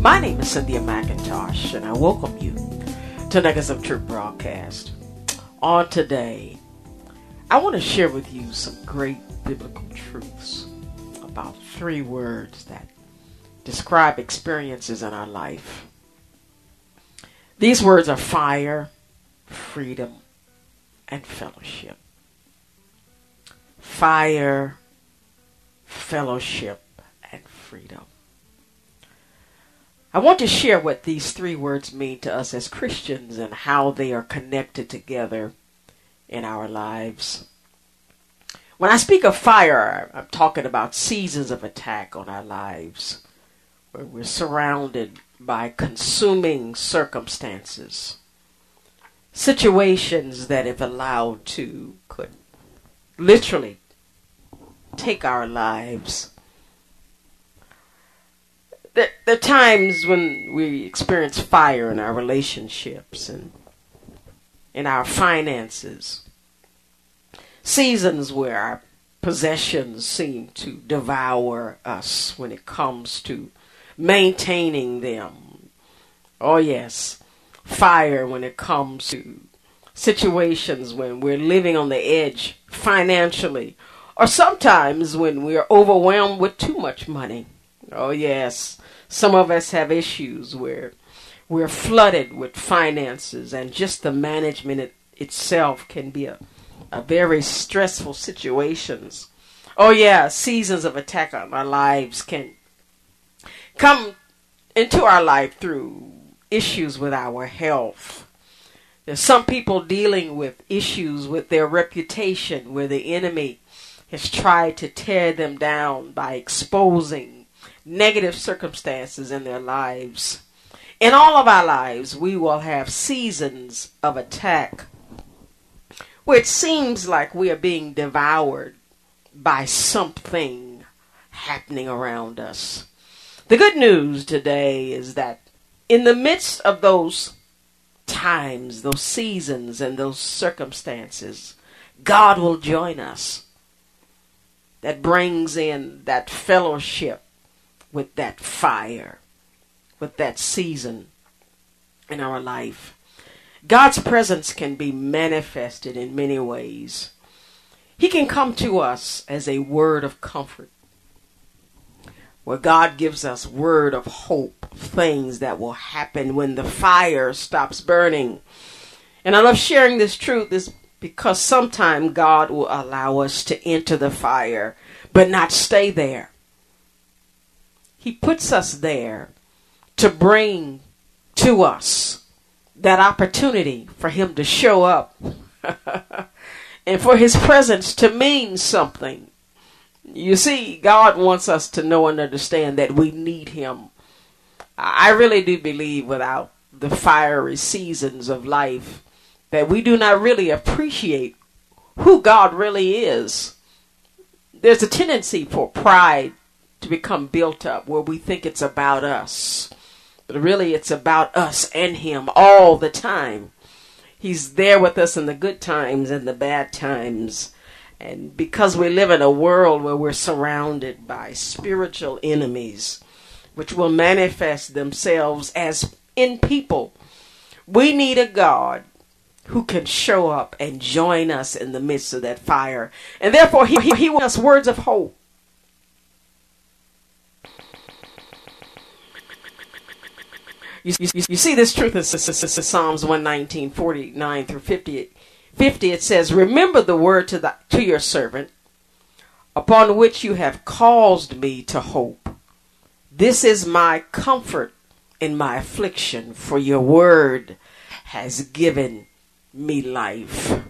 My name is Cynthia McIntosh, and I welcome you to Nuggets of Truth Broadcast. On today, I want to share with you some great biblical truths about three words that describe experiences in our life. These words are fire, freedom, and fellowship. Fire, fellowship, and freedom. I want to share what these three words mean to us as Christians and how they are connected together in our lives. When I speak of fire, I'm talking about seasons of attack on our lives, where we're surrounded by consuming circumstances. Situations that, if allowed to, could literally take our lives. There are times when we experience fire in our relationships and in our finances. Seasons where our possessions seem to devour us when it comes to maintaining them. Oh, yes. Fire when it comes to situations when we're living on the edge financially, or sometimes when we're overwhelmed with too much money. Oh yes, some of us have issues where we're flooded with finances, and just the management itself can be a very stressful situations. Oh yeah, seasons of attack on our lives can come into our life through issues with our health. There's some people dealing with issues with their reputation, where the enemy has tried to tear them down by exposing negative circumstances in their lives. In all of our lives, we will have seasons of attack where it seems like we are being devoured by something happening around us. The good news today is that in the midst of those times, those seasons, and those circumstances, God will join us. That brings in that fellowship with that fire, with that season in our life. God's presence can be manifested in many ways. He can come to us as a word of comfort, where God gives us word of hope, things that will happen when the fire stops burning. And I love sharing this truth is because sometimes God will allow us to enter the fire, but not stay there. He puts us there to bring to us that opportunity for Him to show up and for His presence to mean something. You see, God wants us to know and understand that we need Him. I really do believe without the fiery seasons of life that we do not really appreciate who God really is. There's a tendency for pride to become built up where we think it's about us. But really it's about us and Him all the time. He's there with us in the good times and the bad times. And because we live in a world where we're surrounded by spiritual enemies, which will manifest themselves as in people, we need a God who can show up and join us in the midst of that fire. And therefore, He wants us words of hope. You see this truth in Psalms 119, 49 through 58. 50, it says, remember the word to your servant, upon which you have caused me to hope. This is my comfort in my affliction, for your word has given me life.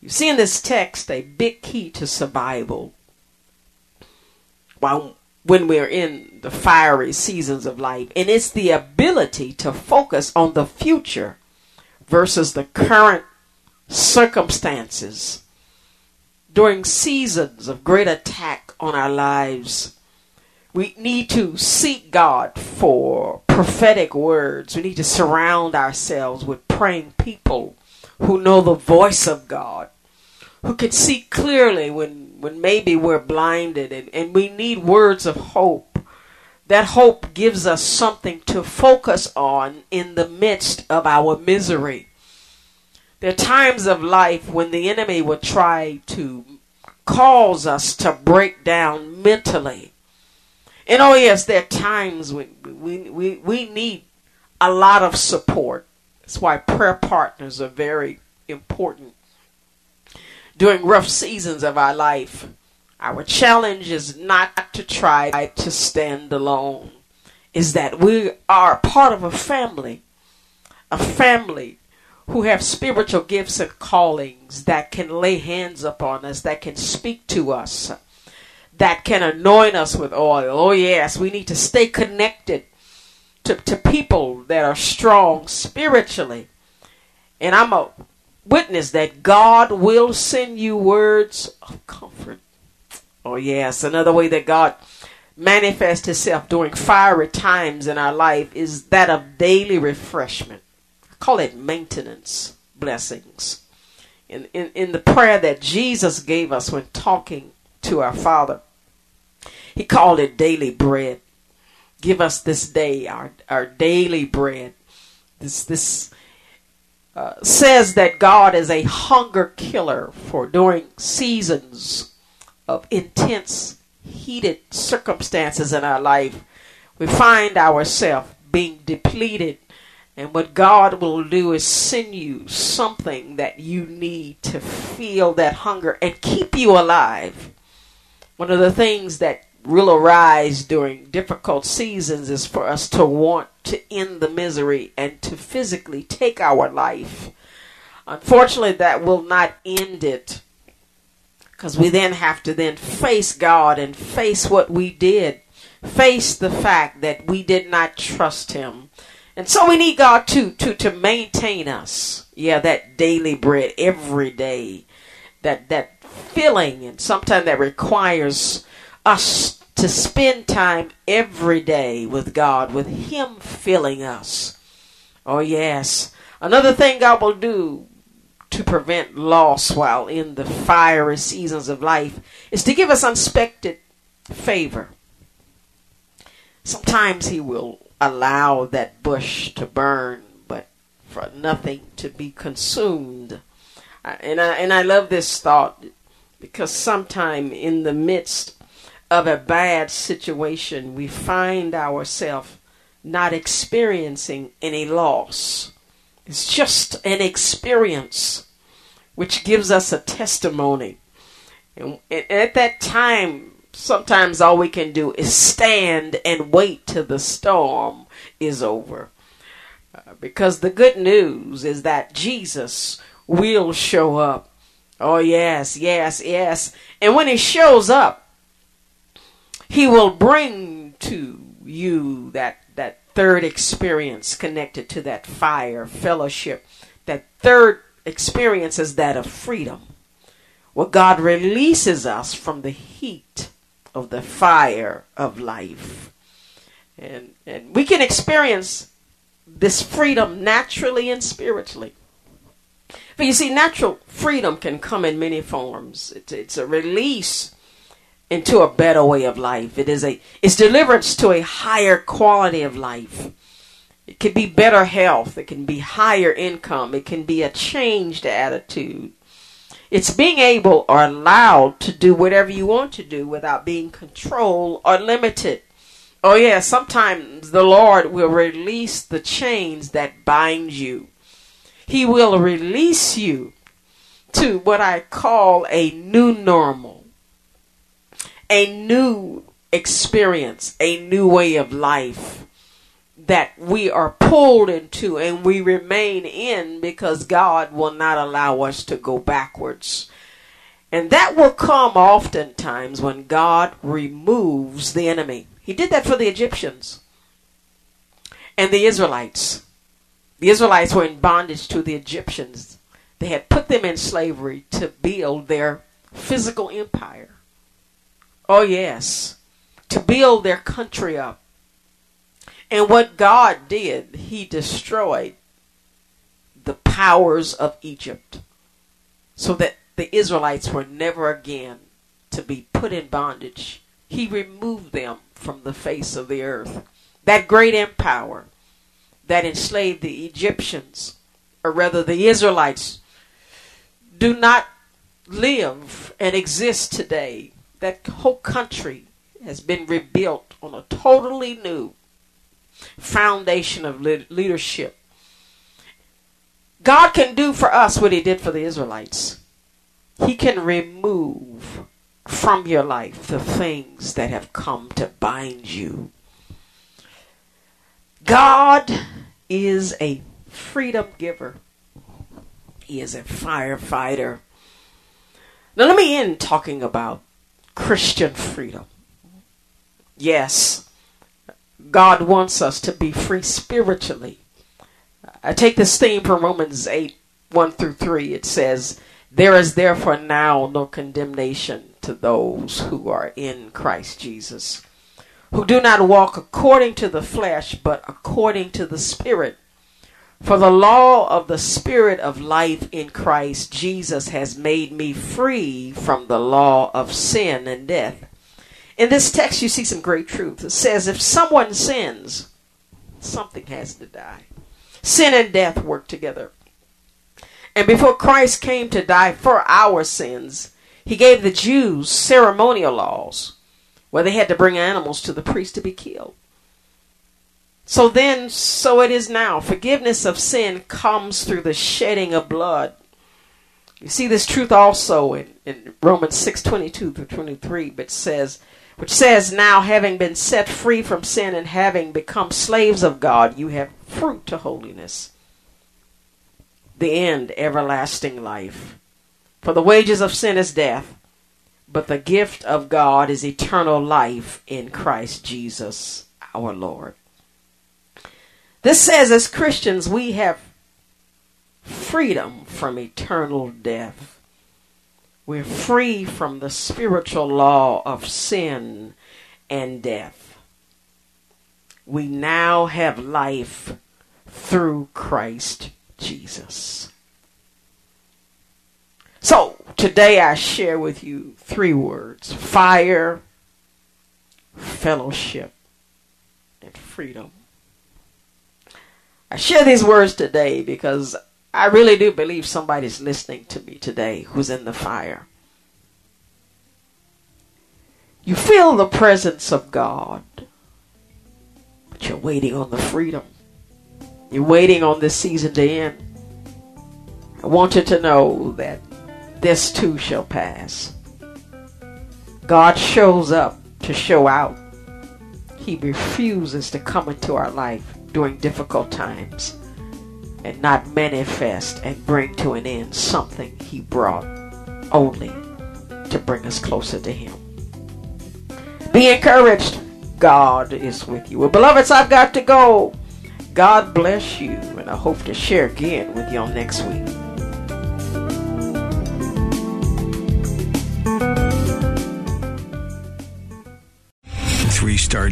You see in this text a big key to survival. While when we're in the fiery seasons of life, and it's the ability to focus on the future versus the current circumstances. During seasons of great attack on our lives, we need to seek God for prophetic words. We need to surround ourselves with praying people who know the voice of God, who can see clearly when maybe we're blinded, and we need words of hope. That hope gives us something to focus on in the midst of our misery. There are times of life when the enemy will try to cause us to break down mentally. And oh yes, there are times when we need a lot of support. That's why prayer partners are very important. During rough seasons of our life, our challenge is not to try to stand alone. Is that we are part of a family who have spiritual gifts and callings that can lay hands upon us, that can speak to us, that can anoint us with oil. Oh yes, we need to stay connected to people that are strong spiritually. And I'm a witness that God will send you words of comfort. Oh yes, another way that God manifests himself during fiery times in our life is that of daily refreshment. I call it maintenance blessings. In the prayer that Jesus gave us when talking to our Father, he called it daily bread. Give us this day our daily bread. This says that God is a hunger killer, for during seasons of intense, heated circumstances in our life, we find ourselves being depleted. And what God will do is send you something that you need to feel that hunger and keep you alive. One of the things that will arise during difficult seasons is for us to want to end the misery and to physically take our life. Unfortunately, that will not end it, because we then have to then face God and face what we did, face the fact that we did not trust him. And so we need God to maintain us. Yeah, that daily bread every day, that filling, and sometimes that requires us to spend time every day with God, with him filling us. Oh yes. Another thing God will do to prevent loss while in the fiery seasons of life is to give us unexpected favor. Sometimes he will allow that bush to burn, but for nothing to be consumed. And I love this thought, because sometime in the midst of a bad situation, we find ourselves not experiencing any loss. It's just an experience, which gives us a testimony. And at that time, sometimes all we can do is stand and wait till the storm is over. Because the good news is that Jesus will show up. Oh yes, yes, yes. And when he shows up, he will bring to you that third experience connected to that fire fellowship. That third experience is that of freedom, where God releases us from the heat of the fire of life. And we can experience this freedom naturally and spiritually. But you see, natural freedom can come in many forms. It's a release into a better way of life. It's deliverance to a higher quality of life. It could be better health. It can be higher income. It can be a changed attitude. It's being able or allowed to do whatever you want to do without being controlled or limited. Oh yeah, sometimes the Lord will release the chains that bind you. He will release you to what I call a new normal. A new experience, a new way of life that we are pulled into and we remain in, because God will not allow us to go backwards. And that will come oftentimes when God removes the enemy. He did that for the Egyptians and the Israelites. The Israelites were in bondage to the Egyptians. They had put them in slavery to build their physical empire. Oh yes, to build their country up. And what God did, he destroyed the powers of Egypt so that the Israelites were never again to be put in bondage. He removed them from the face of the earth. That great empire that enslaved the Egyptians, or rather the Israelites, do not live and exist today. That whole country has been rebuilt on a totally new foundation of leadership. God can do for us what he did for the Israelites. He can remove from your life the things that have come to bind you. God is a freedom giver. He is a firefighter. Now let me end talking about Christian freedom. Yes, God wants us to be free spiritually. I take this theme from Romans 8:1-3. It says, "There is therefore now no condemnation to those who are in Christ Jesus, who do not walk according to the flesh, but according to the Spirit. For the law of the Spirit of life in Christ Jesus has made me free from the law of sin and death." In this text, you see some great truth. It says, if someone sins, something has to die. Sin and death work together. And before Christ came to die for our sins, he gave the Jews ceremonial laws where they had to bring animals to the priest to be killed. So it is now. Forgiveness of sin comes through the shedding of blood. You see this truth also in Romans 6:22-23, which says, "Now having been set free from sin and having become slaves of God, you have fruit to holiness, the end, everlasting life. For the wages of sin is death, but the gift of God is eternal life in Christ Jesus our Lord." This says, as Christians, we have freedom from eternal death. We're free from the spiritual law of sin and death. We now have life through Christ Jesus. So today I share with you three words: fire, fellowship, and freedom. I share these words today because I really do believe somebody's listening to me today who's in the fire. You feel the presence of God, but you're waiting on the freedom. You're waiting on this season to end. I want you to know that this too shall pass. God shows up to show out. He refuses to come into our life during difficult times and not manifest and bring to an end something he brought only to bring us closer to him. Be encouraged. God is with you. Well, beloveds, I've got to go. God bless you, and I hope to share again with y'all next week. Three-star